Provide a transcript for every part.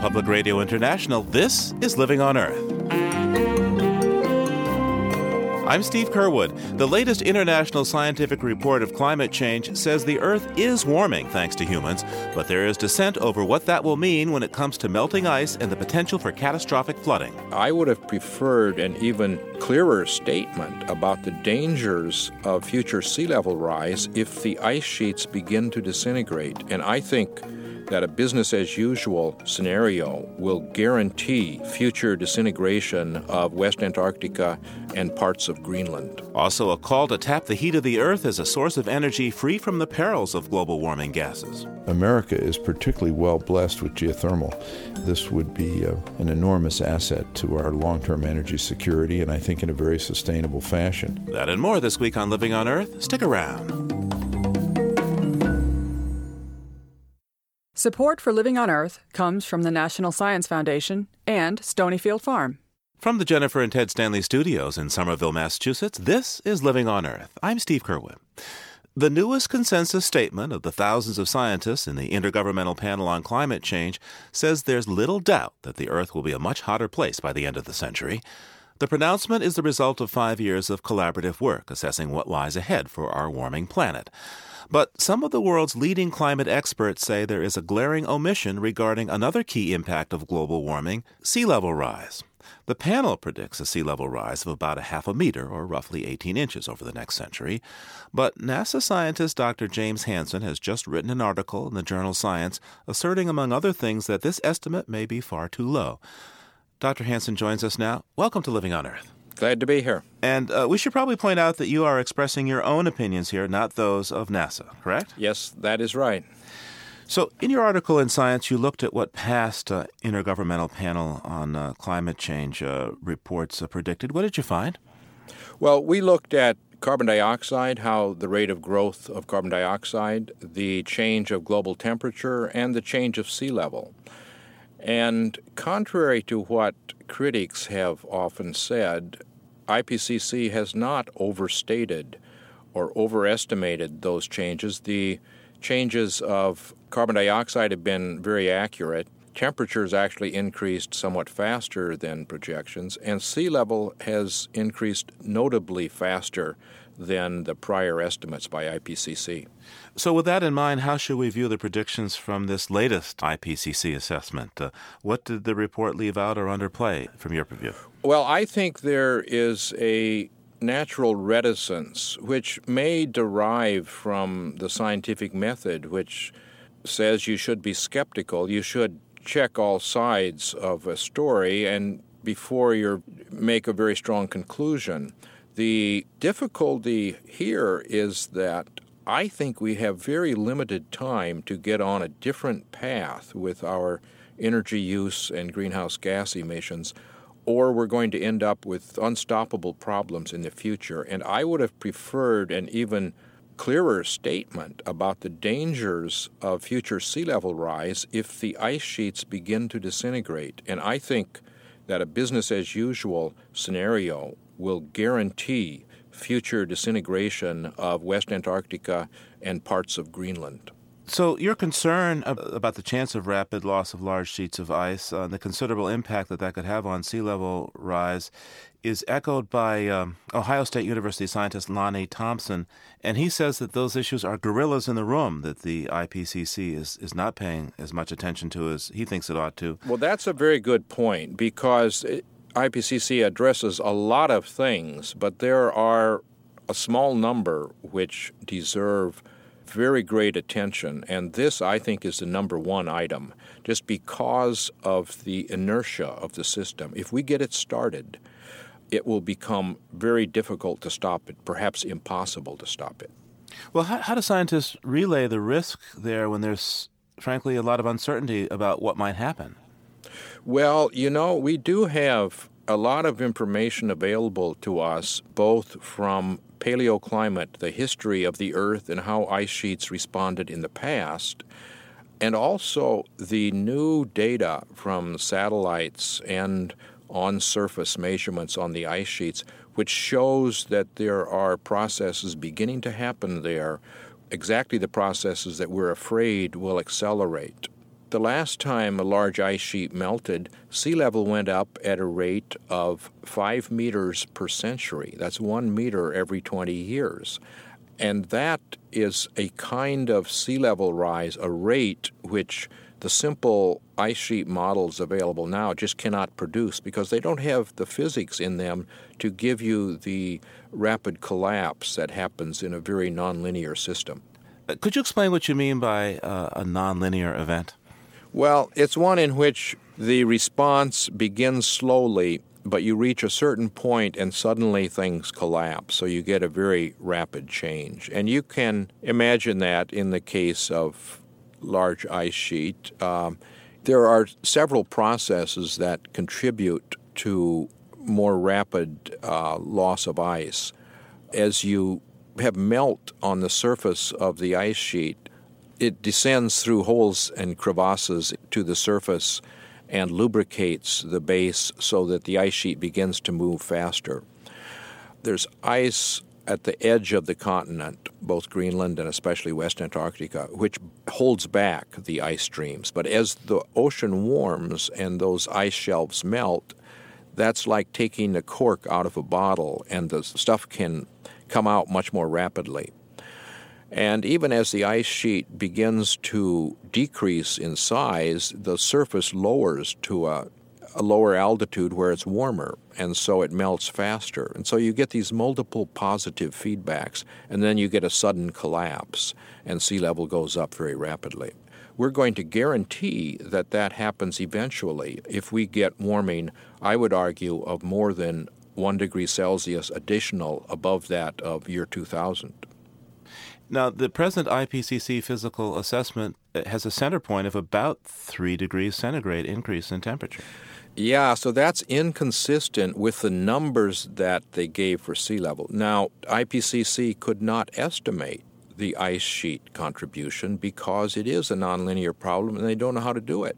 Public Radio International, this is Living on Earth. I'm Steve Curwood. The latest international scientific report of climate change says the Earth is warming thanks to humans, but there is dissent over what that will mean when it comes to melting ice and the potential for catastrophic flooding. I would have preferred an even clearer statement about the dangers of future sea level rise if the ice sheets begin to disintegrate, and I think that a business-as-usual scenario will guarantee future disintegration of West Antarctica and parts of Greenland. Also, a call to tap the heat of the Earth as a source of energy free from the perils of global warming gases. America is particularly well blessed with geothermal. This would be an enormous asset to our long-term energy security, and I think in a very sustainable fashion. That and more this week on Living on Earth. Stick around. Support for Living on Earth comes from the National Science Foundation and Stonyfield Farm. From the Jennifer and Ted Stanley studios in Somerville, Massachusetts, this is Living on Earth. I'm Steve Curwood. The newest consensus statement of the thousands of scientists in the Intergovernmental Panel on Climate Change says there's little doubt that the Earth will be a much hotter place by the end of the century. The pronouncement is the result of 5 years of collaborative work assessing what lies ahead for our warming planet. But some of the world's leading climate experts say there is a glaring omission regarding another key impact of global warming, sea level rise. The panel predicts a sea level rise of about 0.5 meters, or roughly 18 inches, over the next century. But NASA scientist Dr. James Hansen has just written an article in the journal Science asserting, among other things, that this estimate may be far too low. Dr. Hansen joins us now. Welcome to Living on Earth. Glad to be here. And we should probably point out that you are expressing your own opinions here, not those of NASA, correct? Yes, that is right. So in your article in Science, you looked at what past Intergovernmental Panel on Climate Change reports predicted. What did you find? Well, we looked at carbon dioxide, how the rate of growth of carbon dioxide, the change of global temperature, and the change of sea level. And contrary to what critics have often said, IPCC has not overstated or overestimated those changes. The changes of carbon dioxide have been very accurate. Temperatures actually increased somewhat faster than projections, and sea level has increased notably faster than the prior estimates by IPCC. So with that in mind, how should we view the predictions from this latest IPCC assessment? What did the report leave out or underplay from your view? Well, I think there is a natural reticence, which may derive from the scientific method, which says you should be skeptical. You should check all sides of a story and before you make a very strong conclusion. The difficulty here is that I think we have very limited time to get on a different path with our energy use and greenhouse gas emissions, or we're going to end up with unstoppable problems in the future. And I would have preferred an even clearer statement about the dangers of future sea level rise if the ice sheets begin to disintegrate. And I think that a business-as-usual scenario will guarantee future disintegration of West Antarctica and parts of Greenland. So your concern about the chance of rapid loss of large sheets of ice, the considerable impact that could have on sea level rise, is echoed by Ohio State University scientist Lonnie Thompson, and he says that those issues are gorillas in the room that the IPCC is not paying as much attention to as he thinks it ought to. Well, that's a very good point, because IPCC addresses a lot of things, but there are a small number which deserve very great attention, and this, I think, is the number one item, just because of the inertia of the system. If we get it started, it will become very difficult to stop it, perhaps impossible to stop it. Well, how do scientists relay the risk there when there's, frankly, a lot of uncertainty about what might happen? Well, you know, we do have a lot of information available to us, both from paleoclimate, the history of the Earth and how ice sheets responded in the past, and also the new data from satellites and on-surface measurements on the ice sheets, which shows that there are processes beginning to happen there, exactly the processes that we're afraid will accelerate. The last time a large ice sheet melted, sea level went up at a rate of 5 meters per century. That's 1 meter every 20 years. And that is a kind of sea level rise, a rate which the simple ice sheet models available now just cannot produce because they don't have the physics in them to give you the rapid collapse that happens in a very nonlinear system. Could you explain what you mean by a nonlinear event? Well, it's one in which the response begins slowly, but you reach a certain point and suddenly things collapse, so you get a very rapid change. And you can imagine that in the case of large ice sheet. There are several processes that contribute to more rapid loss of ice. As you have melt on the surface of the ice sheet, it descends through holes and crevasses to the surface and lubricates the base so that the ice sheet begins to move faster. There's ice at the edge of the continent, both Greenland and especially West Antarctica, which holds back the ice streams. But as the ocean warms and those ice shelves melt, that's like taking a cork out of a bottle, and the stuff can come out much more rapidly. And even as the ice sheet begins to decrease in size, the surface lowers to a lower altitude where it's warmer, and so it melts faster. And so you get these multiple positive feedbacks, and then you get a sudden collapse, and sea level goes up very rapidly. We're going to guarantee that that happens eventually if we get warming, I would argue, of more than 1 degree Celsius additional above that of year 2000. Now, the present IPCC physical assessment has a center point of about 3 degrees centigrade increase in temperature. Yeah, so that's inconsistent with the numbers that they gave for sea level. Now, IPCC could not estimate the ice sheet contribution because it is a nonlinear problem and they don't know how to do it.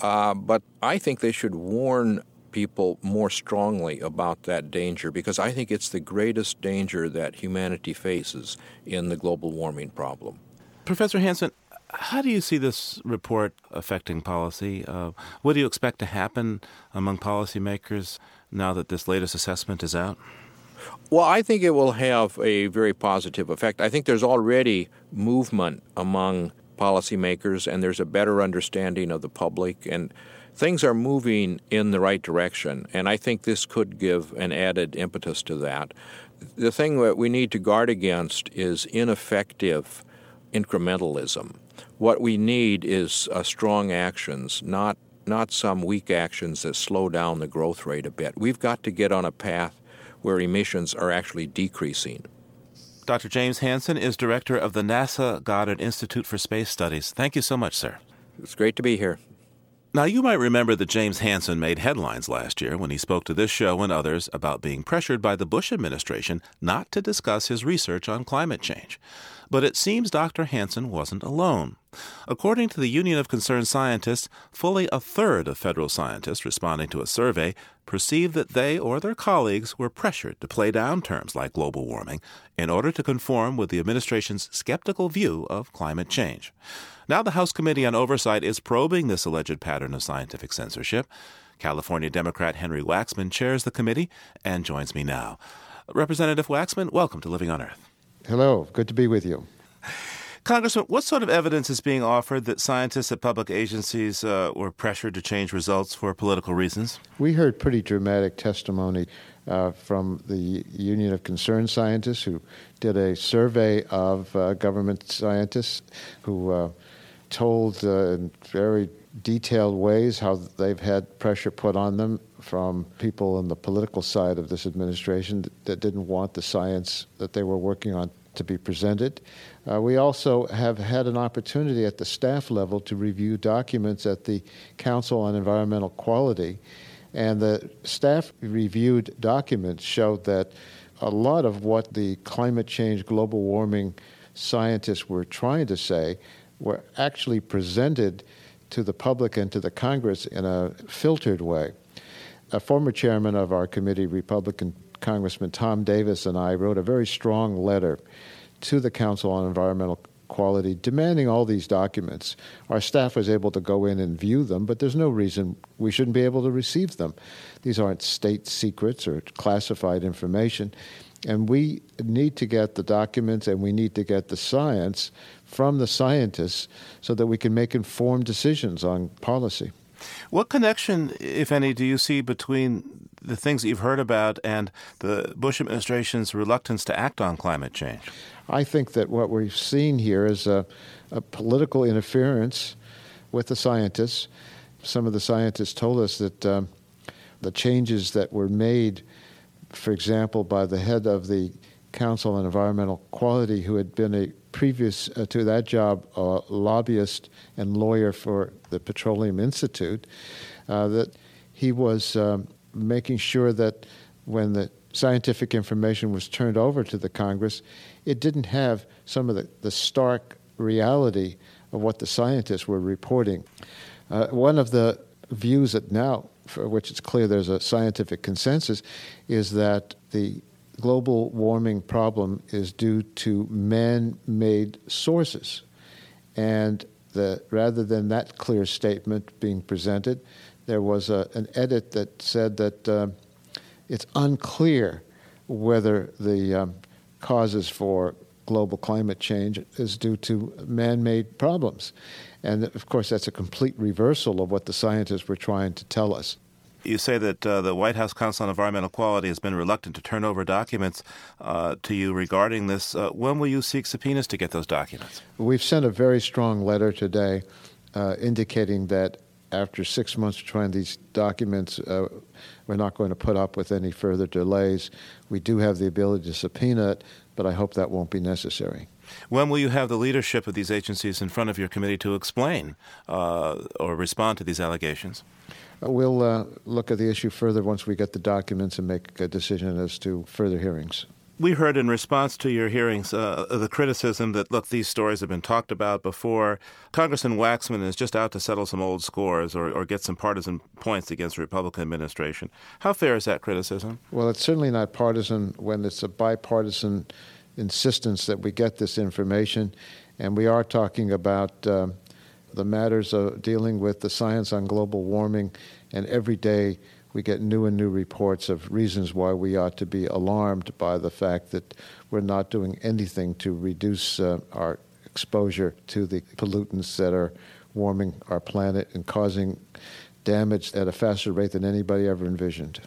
But I think they should warn people more strongly about that danger, because I think it's the greatest danger that humanity faces in the global warming problem. Professor Hansen, how do you see this report affecting policy? What do you expect to happen among policymakers now that this latest assessment is out? Well, I think it will have a very positive effect. I think there's already movement among policymakers, and there's a better understanding of the public, and things are moving in the right direction, and I think this could give an added impetus to that. The thing that we need to guard against is ineffective incrementalism. What we need is strong actions, not some weak actions that slow down the growth rate a bit. We've got to get on a path where emissions are actually decreasing. Dr. James Hansen is director of the NASA Goddard Institute for Space Studies. Thank you so much, sir. It's great to be here. Now, you might remember that James Hansen made headlines last year when he spoke to this show and others about being pressured by the Bush administration not to discuss his research on climate change. But it seems Dr. Hansen wasn't alone. According to the Union of Concerned Scientists, fully a third of federal scientists responding to a survey perceived that they or their colleagues were pressured to play down terms like global warming in order to conform with the administration's skeptical view of climate change. Now the House Committee on Oversight is probing this alleged pattern of scientific censorship. California Democrat Henry Waxman chairs the committee and joins me now. Representative Waxman, welcome to Living on Earth. Hello. Good to be with you. Congressman, what sort of evidence is being offered that scientists at public agencies were pressured to change results for political reasons? We heard pretty dramatic testimony from the Union of Concerned Scientists, who did a survey of government scientists who told in very detailed ways how they've had pressure put on them from people on the political side of this administration that didn't want the science that they were working on to be presented. We also have had an opportunity at the staff level to review documents at the Council on Environmental Quality, and the staff reviewed documents showed that a lot of what the climate change, global warming scientists were trying to say were actually presented to the public and to the Congress in a filtered way. A former chairman of our committee, Republican Congressman Tom Davis, and I wrote a very strong letter to the Council on Environmental Quality demanding all these documents. Our staff was able to go in and view them, but there's no reason we shouldn't be able to receive them. These aren't state secrets or classified information. And we need to get the documents and we need to get the science from the scientists so that we can make informed decisions on policy. What connection, if any, do you see between the things that you've heard about and the Bush administration's reluctance to act on climate change? I think that what we've seen here is a political interference with the scientists. Some of the scientists told us that the changes that were made, for example, by the head of the Council on Environmental Quality, who had been a previous to that job lobbyist and lawyer for the Petroleum Institute, that he was making sure that when the scientific information was turned over to the Congress, it didn't have some of the stark reality of what the scientists were reporting. One of the views that now, for which it's clear there's a scientific consensus, is that the global warming problem is due to man-made sources. And rather than that clear statement being presented, there was an edit that said that it's unclear whether the causes for global climate change is due to man-made problems. And, of course, that's a complete reversal of what the scientists were trying to tell us. You say that the White House Council on Environmental Quality has been reluctant to turn over documents to you regarding this. When will you seek subpoenas to get those documents? We've sent a very strong letter today indicating that after 6 months of trying these documents, we're not going to put up with any further delays. We do have the ability to subpoena it, but I hope that won't be necessary. When will you have the leadership of these agencies in front of your committee to explain or respond to these allegations? We'll look at the issue further once we get the documents and make a decision as to further hearings. We heard in response to your hearings the criticism that, look, these stories have been talked about before. Congressman Waxman is just out to settle some old scores or get some partisan points against the Republican administration. How fair is that criticism? Well, it's certainly not partisan when it's a bipartisan insistence that we get this information. And we are talking about the matters of dealing with the science on global warming, and every day we get new and new reports of reasons why we ought to be alarmed by the fact that we're not doing anything to reduce our exposure to the pollutants that are warming our planet and causing damage at a faster rate than anybody ever envisioned.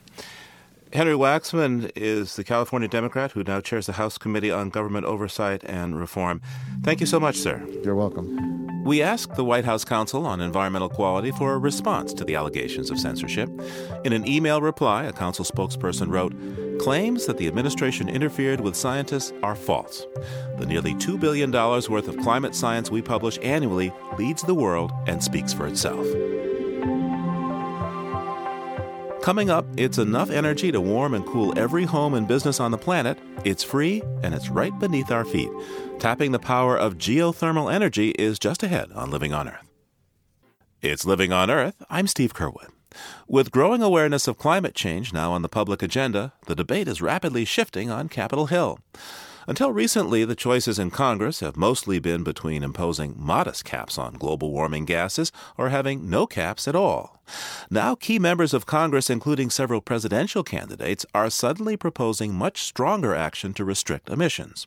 Henry Waxman is the California Democrat who now chairs the House Committee on Government Oversight and Reform. Thank you so much, sir. You're welcome. We asked the White House Council on Environmental Quality for a response to the allegations of censorship. In an email reply, a council spokesperson wrote, "Claims that the administration interfered with scientists are false. The nearly $2 billion worth of climate science we publish annually leads the world and speaks for itself." Coming up, it's enough energy to warm and cool every home and business on the planet. It's free, and it's right beneath our feet. Tapping the power of geothermal energy is just ahead on Living on Earth. It's Living on Earth. I'm Steve Curwood. With growing awareness of climate change now on the public agenda, the debate is rapidly shifting on Capitol Hill. Until recently, the choices in Congress have mostly been between imposing modest caps on global warming gases or having no caps at all. Now key members of Congress, including several presidential candidates, are suddenly proposing much stronger action to restrict emissions.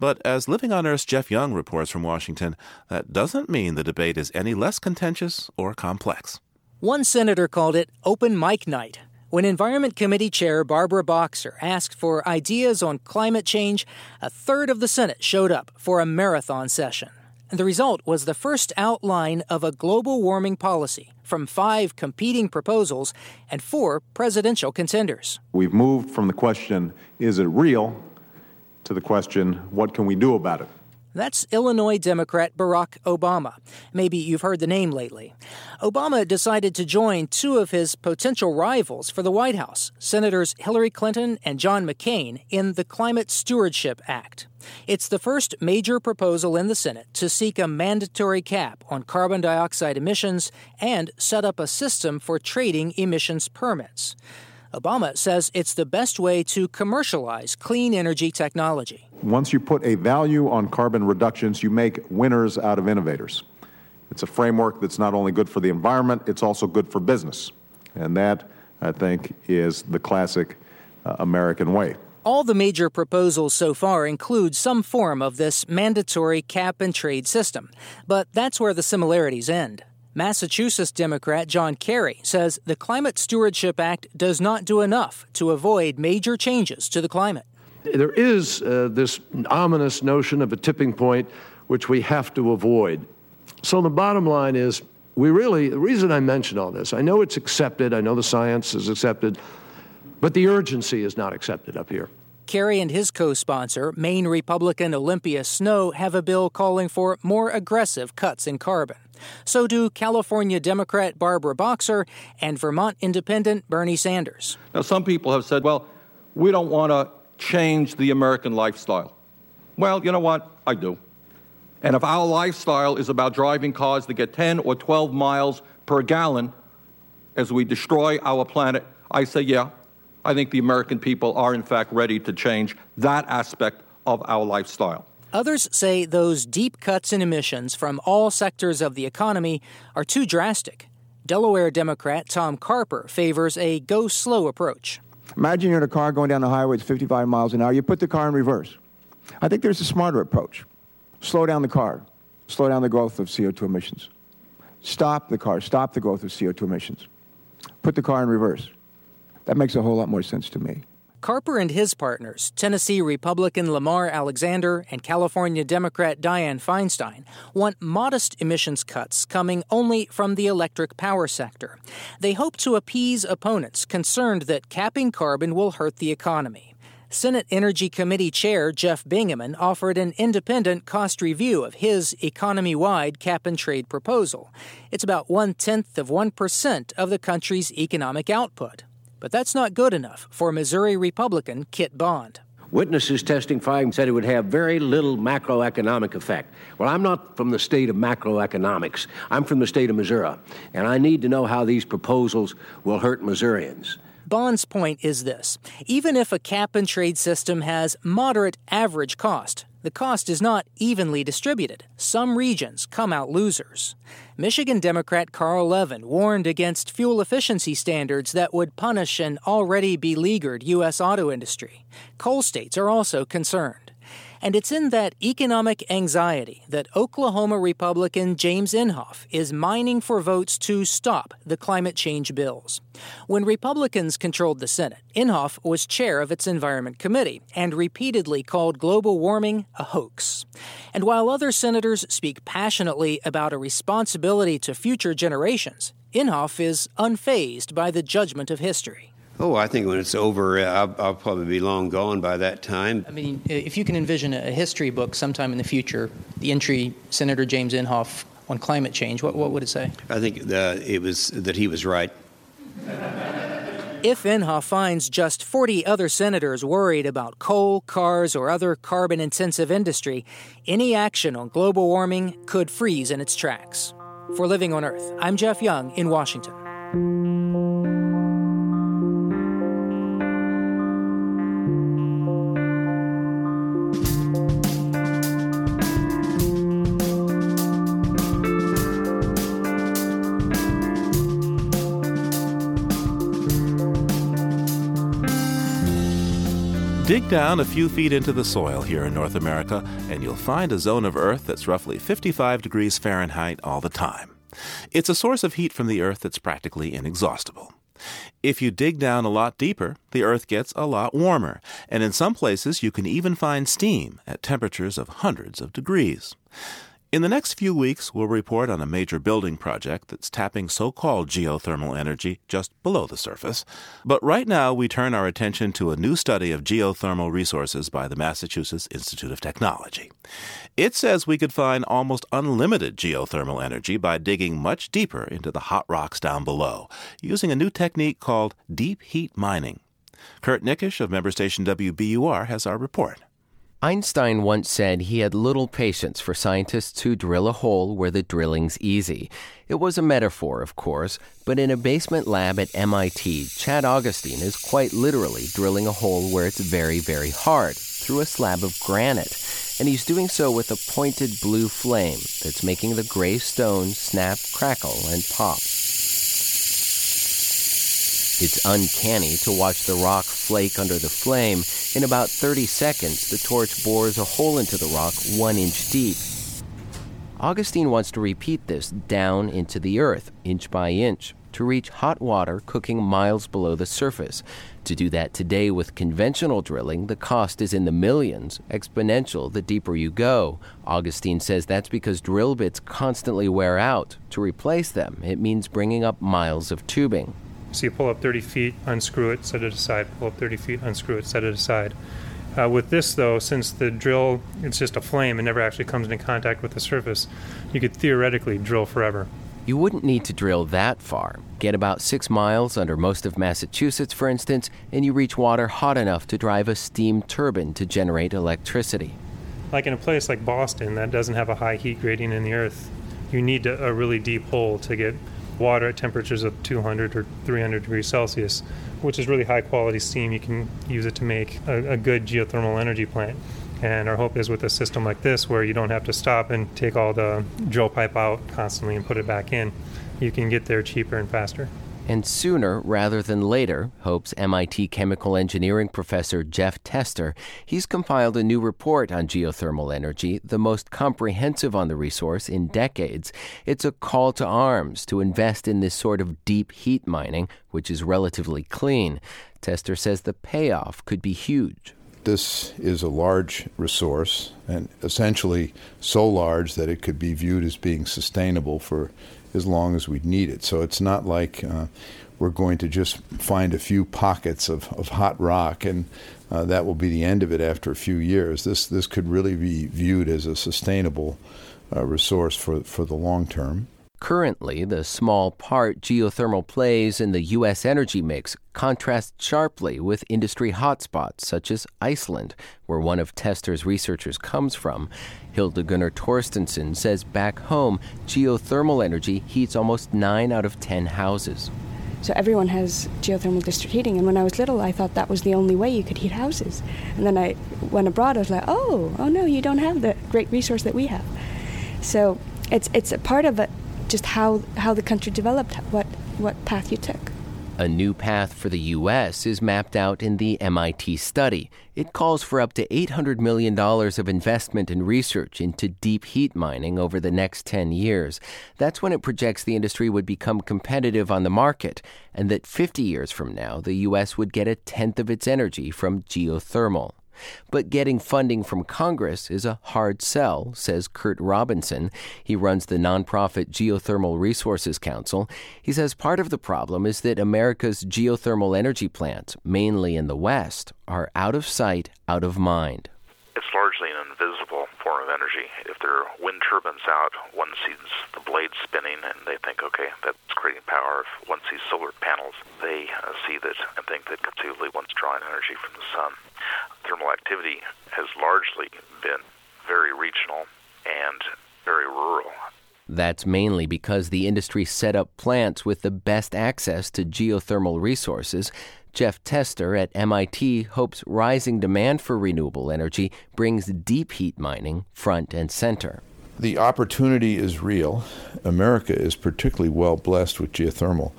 But as Living on Earth's Jeff Young reports from Washington, that doesn't mean the debate is any less contentious or complex. One senator called it open mic night when Environment Committee Chair Barbara Boxer asked for ideas on climate change. 1/3 of the Senate showed up for a marathon session. And the result was the first outline of a global warming policy from 5 competing proposals and 4 presidential contenders. We've moved from the question, is it real, to the question, what can we do about it? That's Illinois Democrat Barack Obama. Maybe you've heard the name lately. Obama decided to join 2 of his potential rivals for the White House, Senators Hillary Clinton and John McCain, in the Climate Stewardship Act. It's the first major proposal in the Senate to seek a mandatory cap on carbon dioxide emissions and set up a system for trading emissions permits. Obama says it's the best way to commercialize clean energy technology. Once you put a value on carbon reductions, you make winners out of innovators. It's a framework that's not only good for the environment, it's also good for business. And that, I think, is the classic American way. All the major proposals so far include some form of this mandatory cap-and-trade system. But that's where the similarities end. Massachusetts Democrat John Kerry says the Climate Stewardship Act does not do enough to avoid major changes to the climate. There is this ominous notion of a tipping point, which we have to avoid. So the bottom line is, the reason I mention all this, I know it's accepted, I know the science is accepted, but the urgency is not accepted up here. Kerry and his co-sponsor, Maine Republican Olympia Snowe, have a bill calling for more aggressive cuts in carbon. So do California Democrat Barbara Boxer and Vermont Independent Bernie Sanders. Now, some people have said, well, we don't want to change the American lifestyle. Well, you know what? I do. And if our lifestyle is about driving cars that get 10 or 12 miles per gallon as we destroy our planet, I say, yeah, I think the American people are, in fact, ready to change that aspect of our lifestyle. Others say those deep cuts in emissions from all sectors of the economy are too drastic. Delaware Democrat Tom Carper favors a go-slow approach. Imagine you're in a car going down the highway at 55 miles an hour. You put the car in reverse. I think there's a smarter approach. Slow down the car. Slow down the growth of CO2 emissions. Stop the car. Stop the growth of CO2 emissions. Put the car in reverse. That makes a whole lot more sense to me. Carper and his partners, Tennessee Republican Lamar Alexander and California Democrat Dianne Feinstein, want modest emissions cuts coming only from the electric power sector. They hope to appease opponents concerned that capping carbon will hurt the economy. Senate Energy Committee Chair Jeff Bingaman offered an independent cost review of his economy-wide cap-and-trade proposal. It's about 0.1% of the country's economic output. But that's not good enough for Missouri Republican Kit Bond. Witnesses testifying said it would have very little macroeconomic effect. Well, I'm not from the state of macroeconomics. I'm from the state of Missouri, and I need to know how these proposals will hurt Missourians. Bond's point is this. Even if a cap-and-trade system has moderate average cost, the cost is not evenly distributed. Some regions come out losers. Michigan Democrat Carl Levin warned against fuel efficiency standards that would punish an already beleaguered U.S. auto industry. Coal states are also concerned. And it's in that economic anxiety that Oklahoma Republican James Inhofe is mining for votes to stop the climate change bills. When Republicans controlled the Senate, Inhofe was chair of its Environment Committee and repeatedly called global warming a hoax. And while other senators speak passionately about a responsibility to future generations, Inhofe is unfazed by the judgment of history. Oh, I think when it's over, I'll probably be long gone by that time. I mean, if you can envision a history book sometime in the future, the entry Senator James Inhofe on climate change, what would it say? I think it was that he was right. If Inhofe finds just 40 other senators worried about coal, cars, or other carbon-intensive industry, any action on global warming could freeze in its tracks. For Living on Earth, I'm Jeff Young in Washington. Dig down a few feet into the soil here in North America, and you'll find a zone of Earth that's roughly 55 degrees Fahrenheit all the time. It's a source of heat from the Earth that's practically inexhaustible. If you dig down a lot deeper, the Earth gets a lot warmer, and in some places you can even find steam at temperatures of hundreds of degrees. In the next few weeks, we'll report on a major building project that's tapping so-called geothermal energy just below the surface. But right now, we turn our attention to a new study of geothermal resources by the Massachusetts Institute of Technology. It says we could find almost unlimited geothermal energy by digging much deeper into the hot rocks down below, using a new technique called deep heat mining. Kurt Nickisch of member station WBUR has our report. Einstein once said he had little patience for scientists who drill a hole where the drilling's easy. It was a metaphor, of course, but in a basement lab at MIT, Chad Augustine is quite literally drilling a hole where it's very, very hard, through a slab of granite. And he's doing so with a pointed blue flame that's making the gray stone snap, crackle, and pop. It's uncanny to watch the rock flake under the flame. In about 30 seconds, the torch bores a hole into the rock 1 inch deep. Augustine wants to repeat this down into the earth, inch by inch, to reach hot water cooking miles below the surface. To do that today with conventional drilling, the cost is in the millions, exponential the deeper you go. Augustine says that's because drill bits constantly wear out. To replace them, it means bringing up miles of tubing. So you pull up 30 feet, unscrew it, set it aside. Pull up 30 feet, unscrew it, set it aside. With this, though, since the drill, it's just a flame and never actually comes into contact with the surface, you could theoretically drill forever. You wouldn't need to drill that far. Get about 6 miles under most of Massachusetts, for instance, and you reach water hot enough to drive a steam turbine to generate electricity. Like in a place like Boston that doesn't have a high heat gradient in the earth, you need a really deep hole to get water at temperatures of 200 or 300 degrees Celsius, which is really high-quality steam. You can use it to make a good geothermal energy plant. And our hope is with a system like this, where you don't have to stop and take all the drill pipe out constantly and put it back in, you can get there cheaper and faster. And sooner rather than later, hopes MIT chemical engineering professor Jeff Tester. He's compiled a new report on geothermal energy, the most comprehensive on the resource in decades. It's a call to arms to invest in this sort of deep heat mining, which is relatively clean. Tester says the payoff could be huge. This is a large resource, and essentially so large that it could be viewed as being sustainable for as long as we need it. So it's not like we're going to just find a few pockets of hot rock and that will be the end of it after a few years. This could really be viewed as a sustainable resource for the long term. Currently, the small part geothermal plays in the U.S. energy mix contrasts sharply with industry hotspots such as Iceland, where one of Tester's researchers comes from. Hildegunnar Torstensen says back home, geothermal energy heats almost 9 out of 10 houses. So everyone has geothermal district heating, and when I was little, I thought that was the only way you could heat houses. And then I went abroad, I was like, oh no, you don't have the great resource that we have. So it's a part of it. Just how the country developed, what path you took. A new path for the U.S. is mapped out in the MIT study. It calls for up to $800 million of investment in research into deep heat mining over the next 10 years. That's when it projects the industry would become competitive on the market, and that 50 years from now, the U.S. would get a tenth of its energy from geothermal. But getting funding from Congress is a hard sell, says Kurt Robinson. He runs the nonprofit Geothermal Resources Council. He says part of the problem is that America's geothermal energy plants, mainly in the West, are out of sight, out of mind. It's largely an invisible form of energy. If there are wind turbines out, one sees the blades spinning and they think, okay, that's creating power. If one sees solar panels, they see that and think that conceivably one's drawing energy from the sun. Thermal activity has largely been very regional and very rural. That's mainly because the industry set up plants with the best access to geothermal resources. Jeff Tester at MIT hopes rising demand for renewable energy brings deep heat mining front and center. The opportunity is real. America is particularly well blessed with geothermal.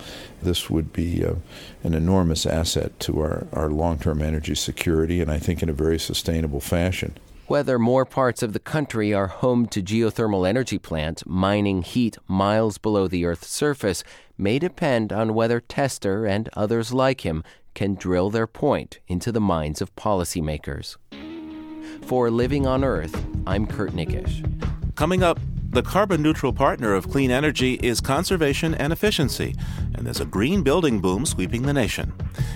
This would be an enormous asset to our long-term energy security, and I think in a very sustainable fashion. Whether more parts of the country are home to geothermal energy plants mining heat miles below the Earth's surface may depend on whether Tester and others like him can drill their point into the minds of policymakers. For Living on Earth, I'm Kurt Nikisch. Coming up, the carbon-neutral partner of clean energy is conservation and efficiency, and there's a green building boom sweeping the nation.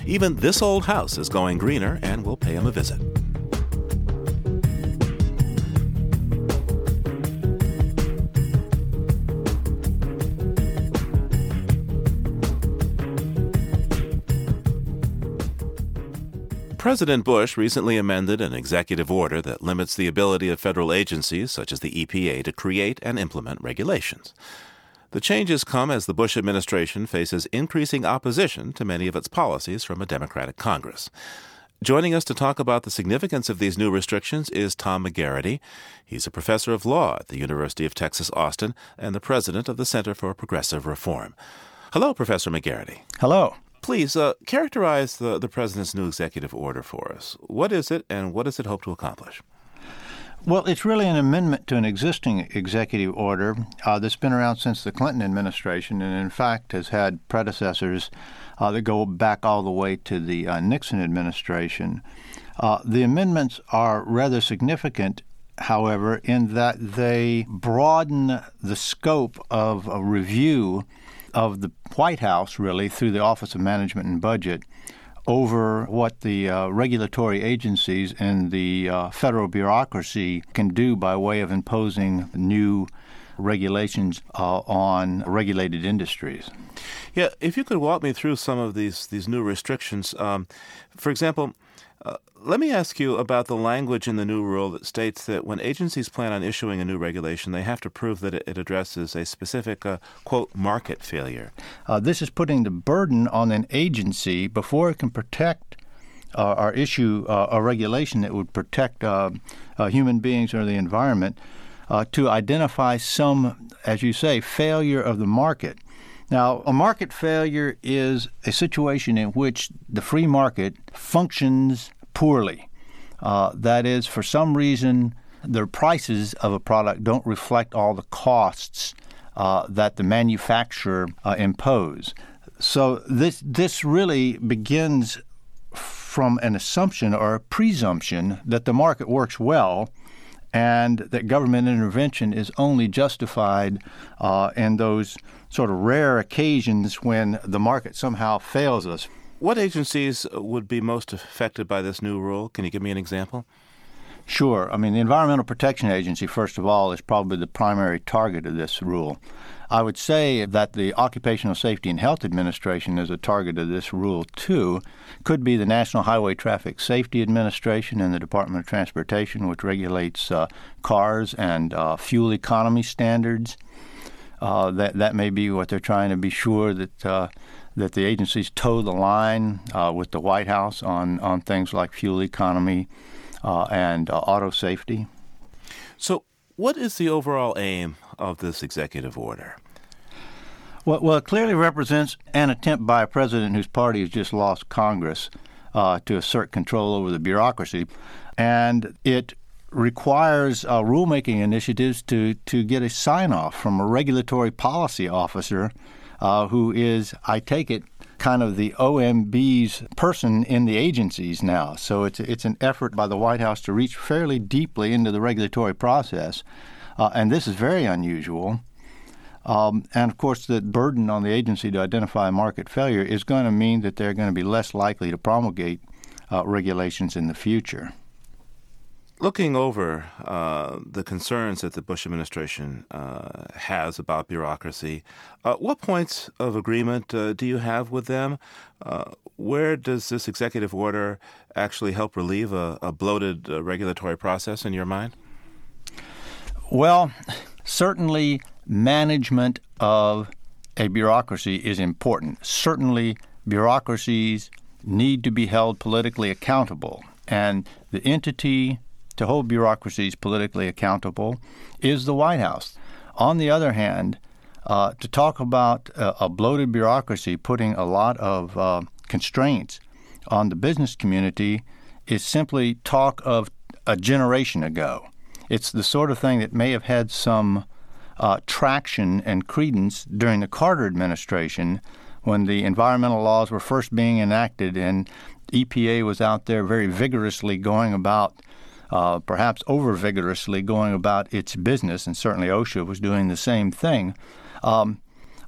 Even this old house is going greener, and we'll pay him a visit. President Bush recently amended an executive order that limits the ability of federal agencies such as the EPA to create and implement regulations. The changes come as the Bush administration faces increasing opposition to many of its policies from a Democratic Congress. Joining us to talk about the significance of these new restrictions is Tom McGarity. He's a professor of law at the University of Texas, Austin, and the president of the Center for Progressive Reform. Hello, Professor McGarity. Hello. Please characterize the president's new executive order for us. What is it, and what does it hope to accomplish? Well, it's really an amendment to an existing executive order that's been around since the Clinton administration and, in fact, has had predecessors that go back all the way to the Nixon administration. The amendments are rather significant, however, in that they broaden the scope of a review of the White House, really, through the Office of Management and Budget, over what the regulatory agencies and the federal bureaucracy can do by way of imposing new regulations on regulated industries. Yeah, if you could walk me through some of these new restrictions. For example, let me ask you about the language in the new rule that states that when agencies plan on issuing a new regulation, they have to prove that it addresses a specific, quote, market failure. This is putting the burden on an agency before it can protect or issue a regulation that would protect human beings or the environment to identify some, as you say, failure of the market. Now, a market failure is a situation in which the free market functions poorly. That is, for some reason, the prices of a product don't reflect all the costs that the manufacturer impose. So this really begins from an assumption or a presumption that the market works well and that government intervention is only justified in those sort of rare occasions when the market somehow fails us. What agencies would be most affected by this new rule? Can you give me an example? Sure. I mean, the Environmental Protection Agency, first of all, is probably the primary target of this rule. I would say that the Occupational Safety and Health Administration is a target of this rule, too. Could be the National Highway Traffic Safety Administration and the Department of Transportation, which regulates cars and fuel economy standards. That may be what they're trying to be sure that the agencies toe the line with the White House on things like fuel economy and auto safety. So what is the overall aim of this executive order? Well, it clearly represents an attempt by a president whose party has just lost Congress to assert control over the bureaucracy, and it requires rulemaking initiatives to get a sign-off from a regulatory policy officer who is, I take it, kind of the OMB's person in the agencies now. So it's an effort by the White House to reach fairly deeply into the regulatory process, and this is very unusual. And, of course, the burden on the agency to identify market failure is going to mean that they're going to be less likely to promulgate regulations in the future. Looking over the concerns that the Bush administration has about bureaucracy, what points of agreement do you have with them? Where does this executive order actually help relieve a bloated regulatory process in your mind? Well, certainly management of a bureaucracy is important. Certainly bureaucracies need to be held politically accountable, and the entity to hold bureaucracies politically accountable is the White House. On the other hand, to talk about a bloated bureaucracy putting a lot of constraints on the business community is simply talk of a generation ago. It's the sort of thing that may have had some traction and credence during the Carter administration when the environmental laws were first being enacted and EPA was out there very vigorously going about perhaps over vigorously going about its business, and certainly OSHA was doing the same thing.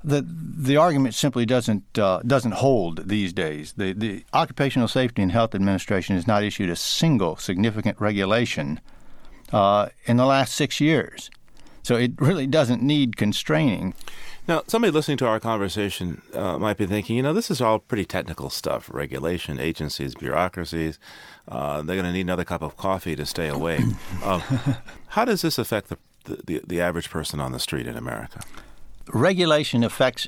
The argument simply doesn't hold these days. The Occupational Safety and Health Administration has not issued a single significant regulation in the last 6 years, so it really doesn't need constraining. Now, somebody listening to our conversation might be thinking, you know, this is all pretty technical stuff, regulation, agencies, bureaucracies. They're going to need another cup of coffee to stay awake. How does this affect the average person on the street in America? Regulation affects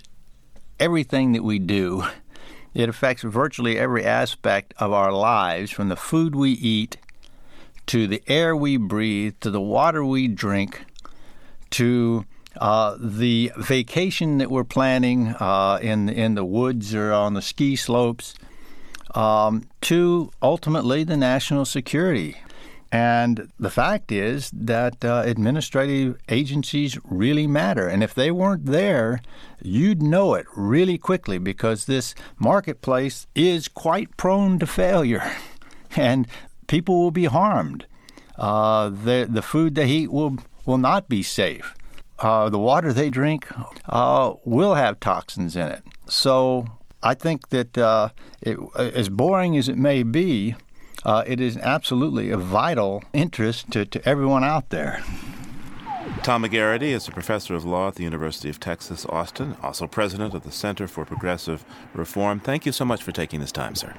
everything that we do. It affects virtually every aspect of our lives, from the food we eat to the air we breathe, to the water we drink, to the vacation that we're planning in the woods or on the ski slopes, to ultimately the national security. And the fact is that administrative agencies really matter. And if they weren't there, you'd know it really quickly, because this marketplace is quite prone to failure. And people will be harmed. The food they eat will not be safe. The water they drink will have toxins in it. So I think that as boring as it may be, it is absolutely of vital interest to everyone out there. Tom McGarity is a professor of law at the University of Texas, Austin, also president of the Center for Progressive Reform. Thank you so much for taking this time, sir.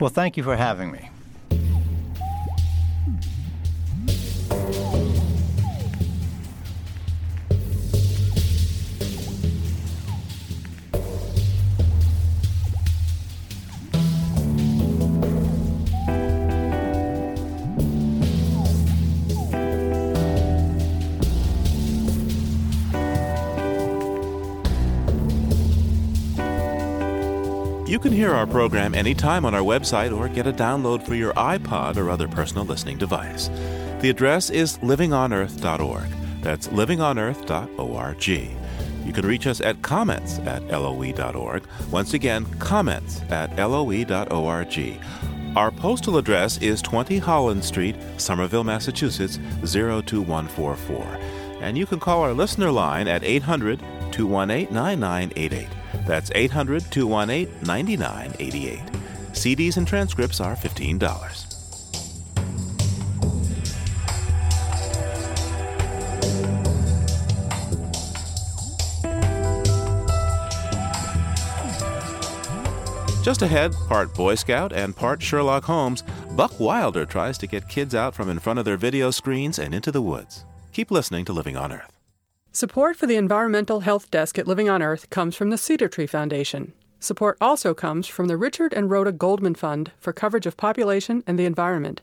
Well, thank you for having me. You can hear our program anytime on our website or get a download for your iPod or other personal listening device. The address is livingonearth.org. That's livingonearth.org. You can reach us at comments@loe.org. Once again, comments@loe.org. Our postal address is 20 Holland Street, Somerville, Massachusetts, 02144. And you can call our listener line at 800-218-9988. That's 800-218-9988. CDs and transcripts are $15. Just ahead, part Boy Scout and part Sherlock Holmes, Buck Wilder tries to get kids out from in front of their video screens and into the woods. Keep listening to Living on Earth. Support for the Environmental Health Desk at Living on Earth comes from the Cedar Tree Foundation. Support also comes from the Richard and Rhoda Goldman Fund for coverage of population and the environment.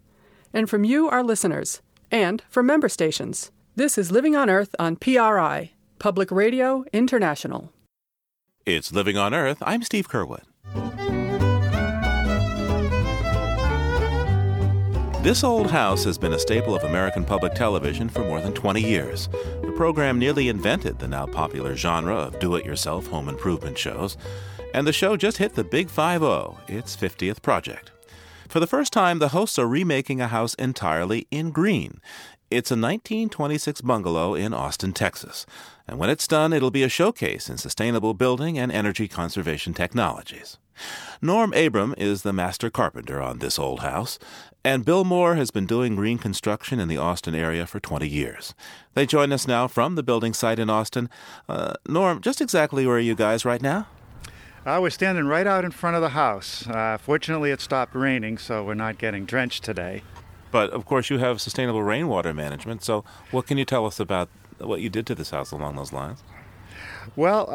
And from you, our listeners, and from member stations. This is Living on Earth on PRI, Public Radio International. It's Living on Earth. I'm Steve Curwood. This Old House has been a staple of American public television for more than 20 years. The program nearly invented the now popular genre of do-it-yourself home improvement shows, and the show just hit the big 5-0, its 50th project. For the first time, the hosts are remaking a house entirely in green. It's a 1926 bungalow in Austin, Texas, and when it's done, it'll be a showcase in sustainable building and energy conservation technologies. Norm Abram is the master carpenter on This Old House, and Bill Moore has been doing green construction in the Austin area for 20 years. They join us now from the building site in Austin. Norm, just exactly where are you guys right now? We're standing right out in front of the house. Fortunately, it stopped raining, so we're not getting drenched today. But, of course, you have sustainable rainwater management, so what can you tell us about what you did to this house along those lines? Well,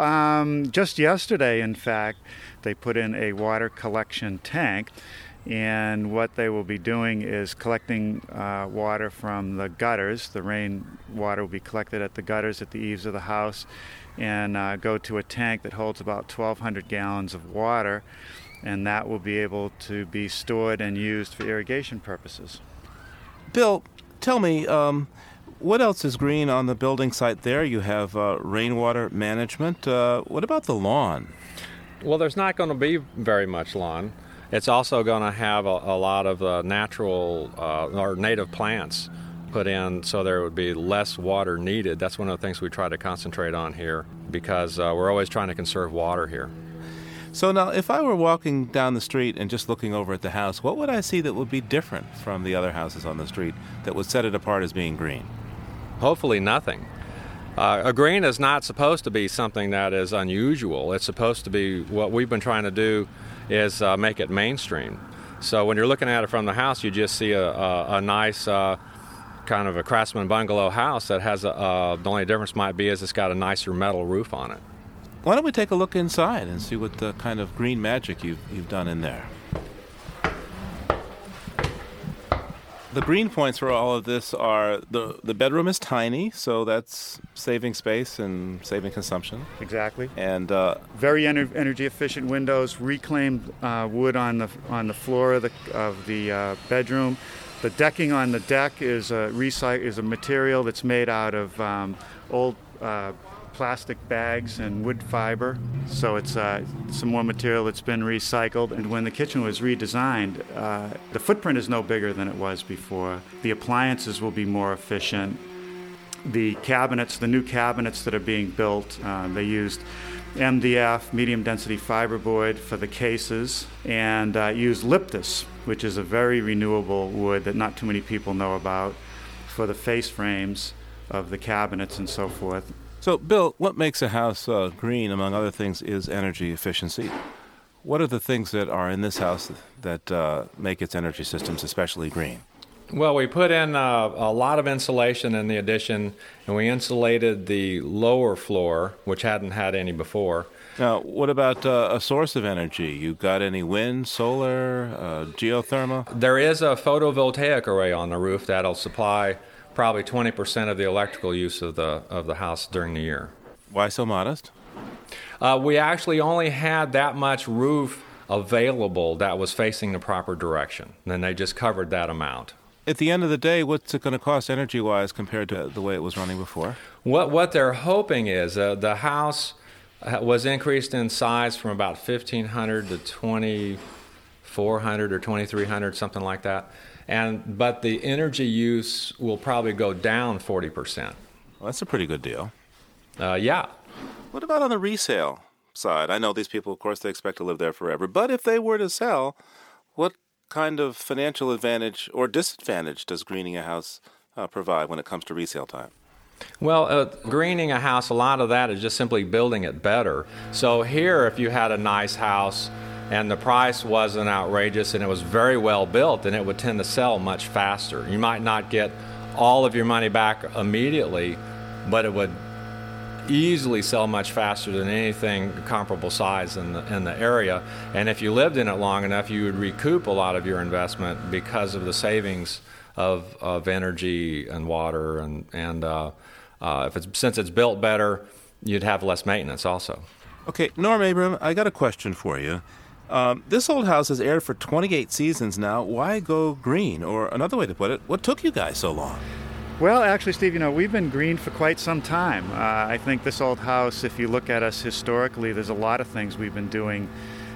just yesterday, in fact, they put in a water collection tank, and what they will be doing is collecting water from the gutters. The rain water will be collected at the gutters at the eaves of the house and go to a tank that holds about 1,200 gallons of water, and that will be able to be stored and used for irrigation purposes. Bill, tell me, what else is green on the building site there? You have rainwater management. What about the lawn? Well, there's not going to be very much lawn. It's also going to have a lot of natural or native plants put in, so there would be less water needed. That's one of the things we try to concentrate on here, because we're always trying to conserve water here. So now, if I were walking down the street and just looking over at the house, what would I see that would be different from the other houses on the street that would set it apart as being green? Hopefully nothing. A green is not supposed to be something that is unusual. It's supposed to be, what we've been trying to do is make it mainstream. So when you're looking at it from the house, you just see a nice kind of a craftsman bungalow house that has the only difference might be is it's got a nicer metal roof on it. Why don't we take a look inside and see what kind of green magic you've done in there? The green points for all of this are the bedroom is tiny, so that's saving space and saving consumption. Exactly. And very energy efficient windows, reclaimed wood on the floor of the bedroom. The decking on the deck is a material that's made out of old plastic bags and wood fiber, so it's some more material that's been recycled. And when the kitchen was redesigned, the footprint is no bigger than it was before. The appliances will be more efficient. The new cabinets that are being built, they used MDF, medium density fiberboard, for the cases, and used Liptus, which is a very renewable wood that not too many people know about, for the face frames of the cabinets and so forth. So, Bill, what makes a house green, among other things, is energy efficiency. What are the things that are in this house that make its energy systems especially green? Well, we put in a lot of insulation in the addition, and we insulated the lower floor, which hadn't had any before. Now, what about a source of energy? You got any wind, solar, geothermal? There is a photovoltaic array on the roof that'll supply probably 20% of the electrical use of the house during the year. Why so modest? We actually only had that much roof available that was facing the proper direction, and they just covered that amount. At the end of the day, what's it going to cost energy-wise compared to the way it was running before? What they're hoping is the house was increased in size from about 1,500 to 2,400 or 2,300, something like that. But the energy use will probably go down 40%. Well, that's a pretty good deal. Yeah. What about on the resale side? I know these people, of course, they expect to live there forever. But if they were to sell, what kind of financial advantage or disadvantage does greening a house provide when it comes to resale time? Well, greening a house, a lot of that is just simply building it better. So here, if you had a nice house and the price wasn't outrageous and it was very well built, and it would tend to sell much faster. You might not get all of your money back immediately, but it would easily sell much faster than anything comparable size in the area. And if you lived in it long enough, you would recoup a lot of your investment because of the savings of energy and water, and since it's built better, you'd have less maintenance also. Okay, Norm Abram, I got a question for you. This Old House has aired for 28 seasons now. Why go green? Or another way to put it, what took you guys so long? Well, actually, Steve, we've been green for quite some time. I think This Old House, if you look at us historically, there's a lot of things we've been doing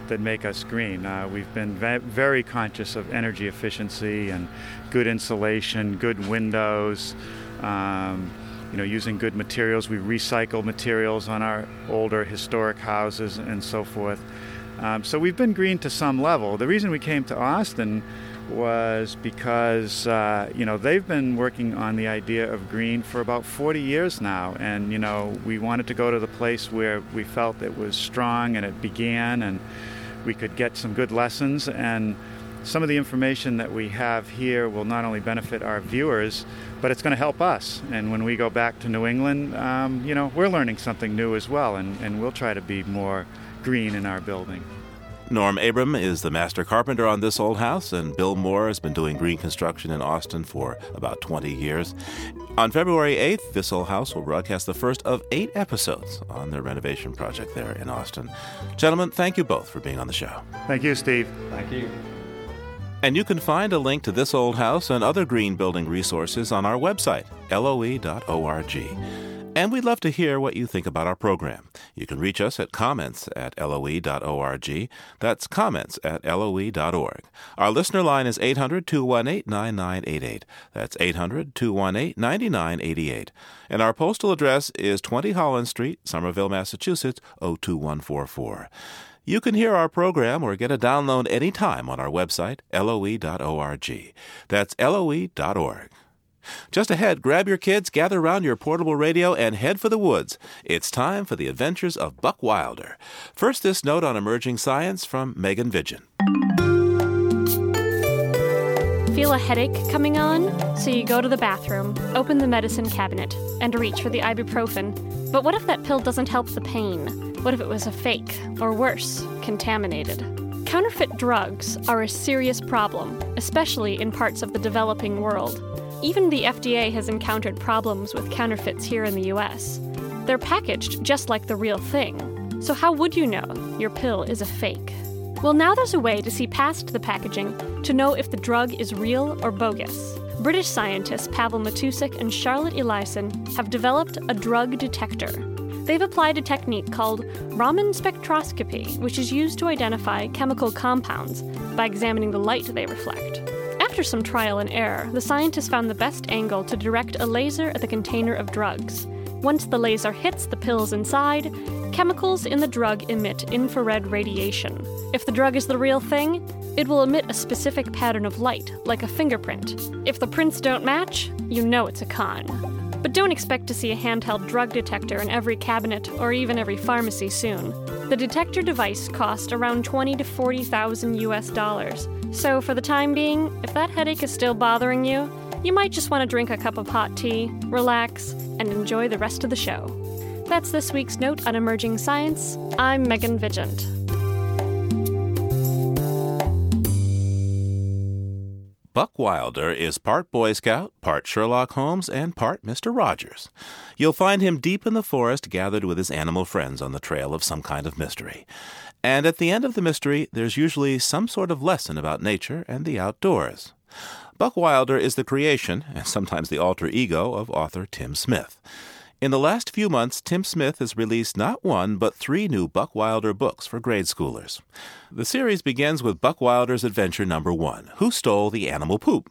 that make us green. We've been very conscious of energy efficiency and good insulation, good windows, using good materials. We recycle materials on our older historic houses and so forth. So we've been green to some level. The reason we came to Austin was because, they've been working on the idea of green for about 40 years now. And, we wanted to go to the place where we felt it was strong and it began and we could get some good lessons. And some of the information that we have here will not only benefit our viewers, but it's going to help us. And when we go back to New England, we're learning something new as well. And we'll try to be more green in our building. Norm Abram is the master carpenter on This Old House, and Bill Moore has been doing green construction in Austin for about 20 years. On February 8th, This Old House will broadcast the first of 8 episodes on their renovation project there in Austin. Gentlemen, thank you both for being on the show. Thank you, Steve. Thank you. And you can find a link to This Old House and other green building resources on our website, loe.org. And we'd love to hear what you think about our program. You can reach us at comments@loe.org. That's comments@loe.org. Our listener line is 800-218-9988. That's 800-218-9988. And our postal address is 20 Holland Street, Somerville, Massachusetts, 02144. You can hear our program or get a download anytime on our website, loe.org. That's loe.org. Just ahead, grab your kids, gather around your portable radio, and head for the woods. It's time for the adventures of Buck Wilder. First, this note on emerging science from Megan Vidgen. Feel a headache coming on? So you go to the bathroom, open the medicine cabinet, and reach for the ibuprofen. But what if that pill doesn't help the pain? What if it was a fake, or worse, contaminated? Counterfeit drugs are a serious problem, especially in parts of the developing world. Even the FDA has encountered problems with counterfeits here in the US. They're packaged just like the real thing. So how would you know your pill is a fake? Well, now there's a way to see past the packaging to know if the drug is real or bogus. British scientists Pavel Matusik and Charlotte Eliason have developed a drug detector. They've applied a technique called Raman spectroscopy, which is used to identify chemical compounds by examining the light they reflect. After some trial and error, the scientists found the best angle to direct a laser at the container of drugs. Once the laser hits the pills inside, chemicals in the drug emit infrared radiation. If the drug is the real thing, it will emit a specific pattern of light, like a fingerprint. If the prints don't match, you know it's a con. But don't expect to see a handheld drug detector in every cabinet or even every pharmacy soon. The detector device costs around $20,000 to $40,000 US. So for the time being, if that headache is still bothering you, you might just want to drink a cup of hot tea, relax, and enjoy the rest of the show. That's this week's Note on Emerging Science. I'm Megan Vigent. Buck Wilder is part Boy Scout, part Sherlock Holmes, and part Mr. Rogers. You'll find him deep in the forest, gathered with his animal friends on the trail of some kind of mystery. And at the end of the mystery, there's usually some sort of lesson about nature and the outdoors. Buck Wilder is the creation, and sometimes the alter ego, of author Tim Smith. In the last few months, Tim Smith has released not one, but three new Buck Wilder books for grade schoolers. The series begins with Buck Wilder's adventure number 1, Who Stole the Animal Poop?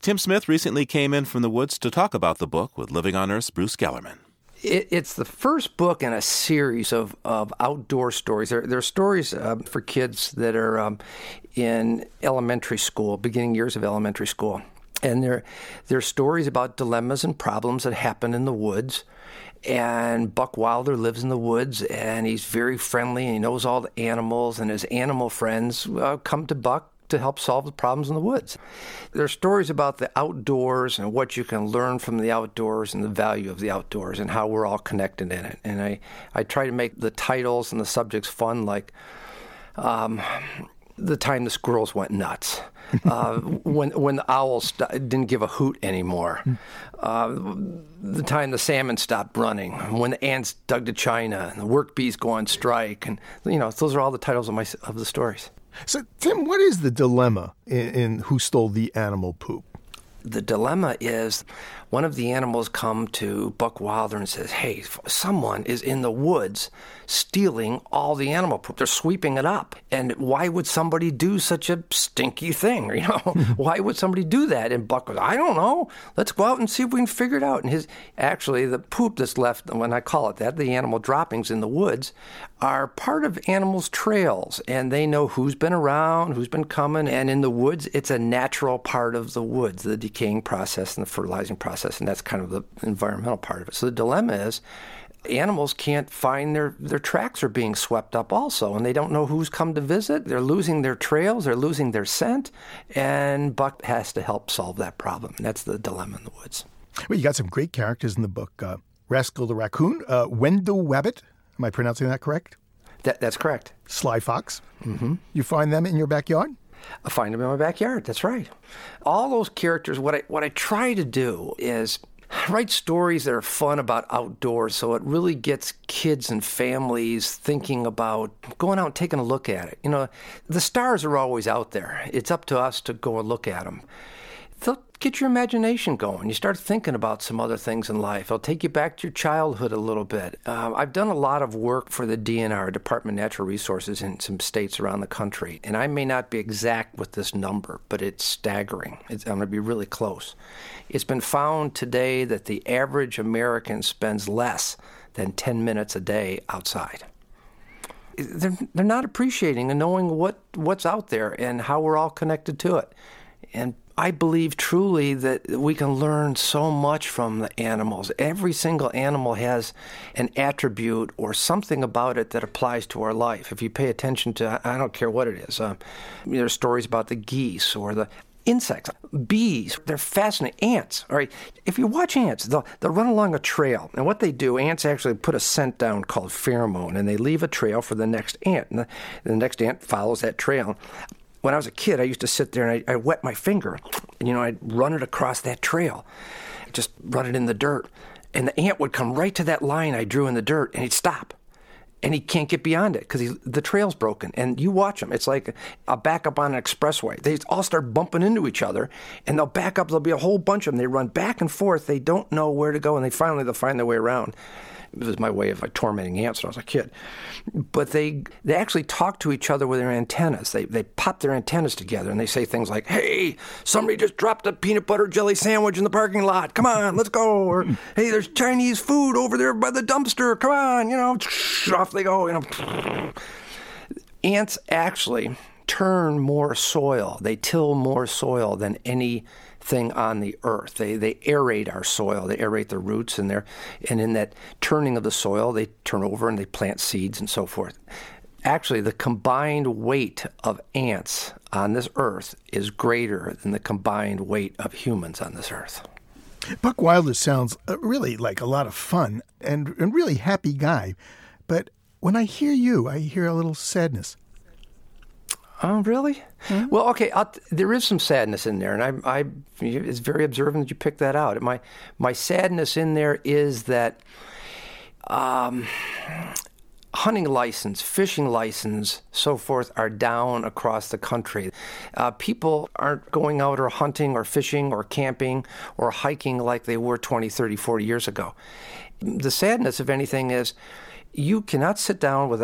Tim Smith recently came in from the woods to talk about the book with Living on Earth's Bruce Gellerman. It's the first book in a series of outdoor stories. There are stories for kids that are in elementary school, beginning years of elementary school. And they're stories about dilemmas and problems that happen in the woods. And Buck Wilder lives in the woods, and he's very friendly, and he knows all the animals, and his animal friends come to Buck to help solve the problems in the woods. There are stories about the outdoors and what you can learn from the outdoors and the value of the outdoors and how we're all connected in it. And I try to make the titles and the subjects fun, like The Time the Squirrels Went Nuts, when the owls didn't give a hoot anymore, the time the salmon stopped running, when the ants dug to China, and the work bees go on strike. And, you know, those are all the titles of the stories. So, Tim, what is the dilemma in Who Stole the Animal Poop? The dilemma is one of the animals come to Buck Wilder and says, hey, someone is in the woods stealing all the animal poop. They're sweeping it up. And why would somebody do such a stinky thing? You know, why would somebody do that? And Buck goes, I don't know. Let's go out and see if we can figure it out. And actually, the poop that's left, when I call it that, the animal droppings in the woods, are part of animals' trails. And they know who's been around, who's been coming. And in the woods, it's a natural part of the woods, the decaying process and the fertilizing process, and that's kind of the environmental part of it. So the dilemma is animals can't find their tracks are being swept up also, and they don't know who's come to visit. They're losing their trails. They're losing their scent, and Buck has to help solve that problem. And that's the dilemma in the woods. Well, you got some great characters in the book. Rascal the Raccoon, Wendell Wabbit. Am I pronouncing that correct? That's correct. Sly Fox. Mm-hmm. You find them in your backyard? I find them in my backyard. That's right. All those characters, what I try to do is write stories that are fun about outdoors, so it really gets kids and families thinking about going out and taking a look at it. You know, the stars are always out there. It's up to us to go and look at them. They'll get your imagination going. You start thinking about some other things in life. It'll take you back to your childhood a little bit. I've done a lot of work for the DNR, Department of Natural Resources, in some states around the country. And I may not be exact with this number, but it's staggering. I'm going to be really close. It's been found today that the average American spends less than 10 minutes a day outside. They're not appreciating and knowing what's out there and how we're all connected to it. And I believe truly that we can learn so much from the animals. Every single animal has an attribute or something about it that applies to our life. If you pay attention to, I don't care what it is, there's stories about the geese or the insects, bees, they're fascinating. Ants, all right? If you watch ants, they'll run along a trail. And what they do, ants actually put a scent down called pheromone, and they leave a trail for the next ant. And the next ant follows that trail. When I was a kid, I used to sit there and I wet my finger. And, I'd run it across that trail. I'd just run it in the dirt. And the ant would come right to that line I drew in the dirt, and he'd stop. And he can't get beyond it because the trail's broken. And you watch them. It's like a backup on an expressway. They all start bumping into each other, and they'll back up. There'll be a whole bunch of them. They run back and forth. They don't know where to go, and they'll find their way around. It was my way of tormenting ants when I was a kid. But they actually talk to each other with their antennas. They pop their antennas together, and they say things like, hey, somebody just dropped a peanut butter jelly sandwich in the parking lot. Come on, let's go. Or, hey, there's Chinese food over there by the dumpster. Come on, off they go. Ants actually turn more soil. They till more soil than any thing on the earth. They aerate our soil. They aerate the roots, and in that turning of the soil, they turn over and they plant seeds and so forth. Actually, the combined weight of ants on this earth is greater than the combined weight of humans on this earth. Buck Wilder sounds really like a lot of fun and really happy guy. But when I hear you, I hear a little sadness. Oh, really? Mm-hmm. Well, okay, there is some sadness in there, and it's very observant that you picked that out. My sadness in there is that hunting license, fishing license, so forth, are down across the country. People aren't going out or hunting or fishing or camping or hiking like they were 20, 30, 40 years ago. The sadness, if anything, is you cannot sit down with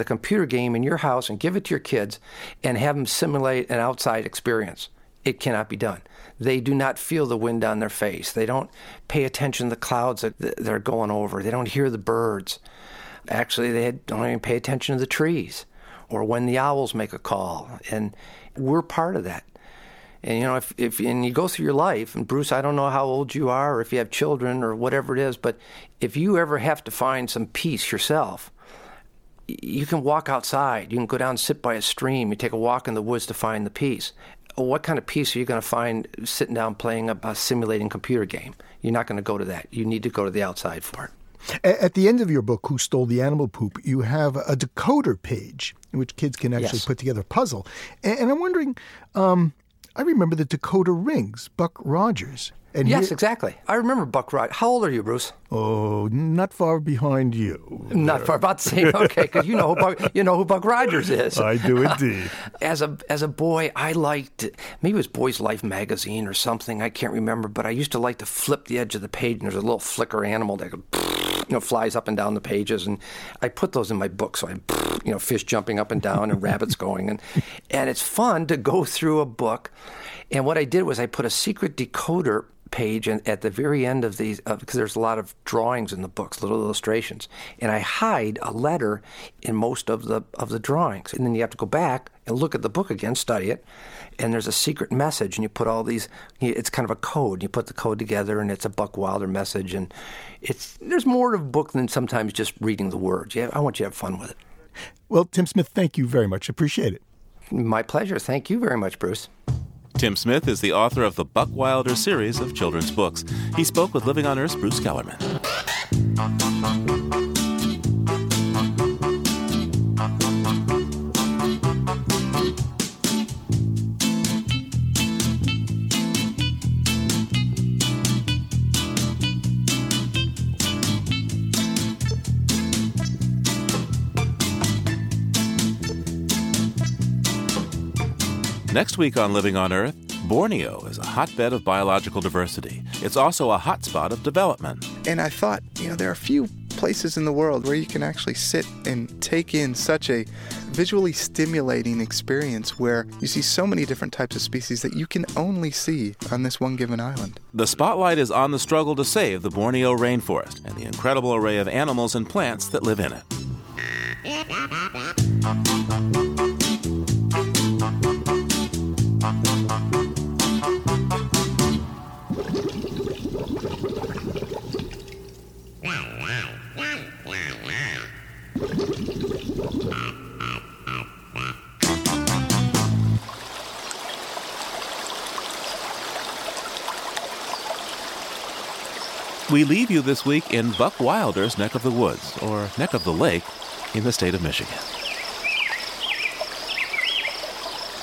a computer game in your house and give it to your kids and have them simulate an outside experience. It cannot be done. They do not feel the wind on their face. They don't pay attention to the clouds that they're going over. They don't hear the birds. Actually, they don't even pay attention to the trees or when the owls make a call. And we're part of that. And, if you go through your life, and Bruce, I don't know how old you are or if you have children or whatever it is, but if you ever have to find some peace yourself, you can walk outside. You can go down and sit by a stream. You take a walk in the woods to find the peace. What kind of peace are you going to find sitting down playing a simulating computer game? You're not going to go to that. You need to go to the outside for it. At the end of your book, Who Stole the Animal Poop, you have a decoder page in which kids can actually put together a puzzle. And I'm wondering... I remember the Dakota Rings, Buck Rogers. And yes, exactly. I remember Buck Rogers. How old are you, Bruce? Oh, not far behind you. Not far, about the same. Okay, because you know who Buck Rogers is. I do indeed. As a boy, I liked, maybe it was Boys Life magazine or something. I can't remember, but I used to like to flip the edge of the page, and there's a little flicker animal that flies up and down the pages, and I put those in my book. So I, fish jumping up and down and rabbits going, and it's fun to go through a book. And what I did was I put a secret decoder page and at the very end of these, because there's a lot of drawings in the books, little illustrations, and I hide a letter in most of the drawings, and then you have to go back and look at the book again, study it, and there's a secret message, and you put all these, it's kind of a code, you put the code together, and it's a Buck Wilder message, and there's more to a book than sometimes just reading the words. I want you to have fun with it. Well, Tim Smith, thank you very much. Appreciate it. My pleasure. Thank you very much, Bruce. Tim Smith is the author of the Buck Wilder series of children's books. He spoke with Living on Earth's Bruce Gellerman. Next week on Living on Earth, Borneo is a hotbed of biological diversity. It's also a hotspot of development. And I thought, there are few places in the world where you can actually sit and take in such a visually stimulating experience where you see so many different types of species that you can only see on this one given island. The spotlight is on the struggle to save the Borneo rainforest and the incredible array of animals and plants that live in it. We leave you this week in Buck Wilder's neck of the woods, or neck of the lake, in the state of Michigan.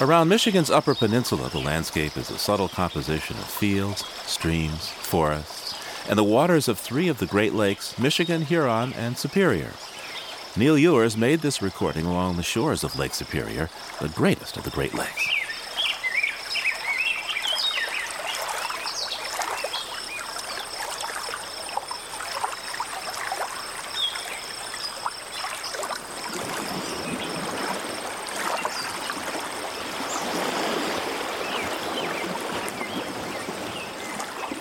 Around Michigan's Upper Peninsula, the landscape is a subtle composition of fields, streams, forests, and the waters of three of the Great Lakes, Michigan, Huron, and Superior. Neil Ewers made this recording along the shores of Lake Superior, the greatest of the Great Lakes.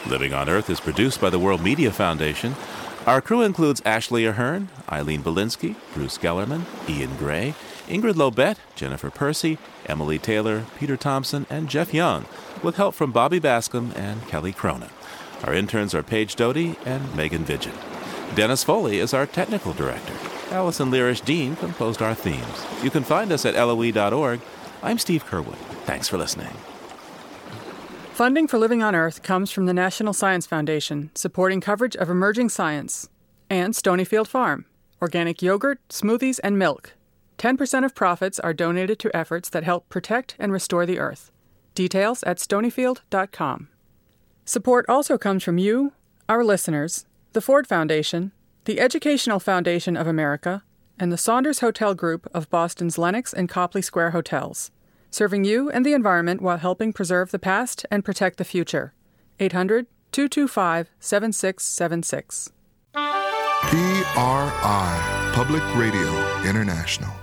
Living on Earth is produced by the World Media Foundation. Our crew includes Ashley Ahern, Eileen Belinsky, Bruce Gellerman, Ian Gray, Ingrid Lobet, Jennifer Percy, Emily Taylor, Peter Thompson, and Jeff Young, with help from Bobby Bascom and Kelly Cronin. Our interns are Paige Doty and Megan Vigil. Dennis Foley is our technical director. Allison Learish-Dean composed our themes. You can find us at LOE.org. I'm Steve Curwood. Thanks for listening. Funding for Living on Earth comes from the National Science Foundation, supporting coverage of emerging science, and Stonyfield Farm, organic yogurt, smoothies, and milk. 10% of profits are donated to efforts that help protect and restore the Earth. Details at stonyfield.com. Support also comes from you, our listeners, the Ford Foundation, the Educational Foundation of America, and the Saunders Hotel Group of Boston's Lenox and Copley Square Hotels, serving you and the environment while helping preserve the past and protect the future. 800-225-7676. PRI, Public Radio International.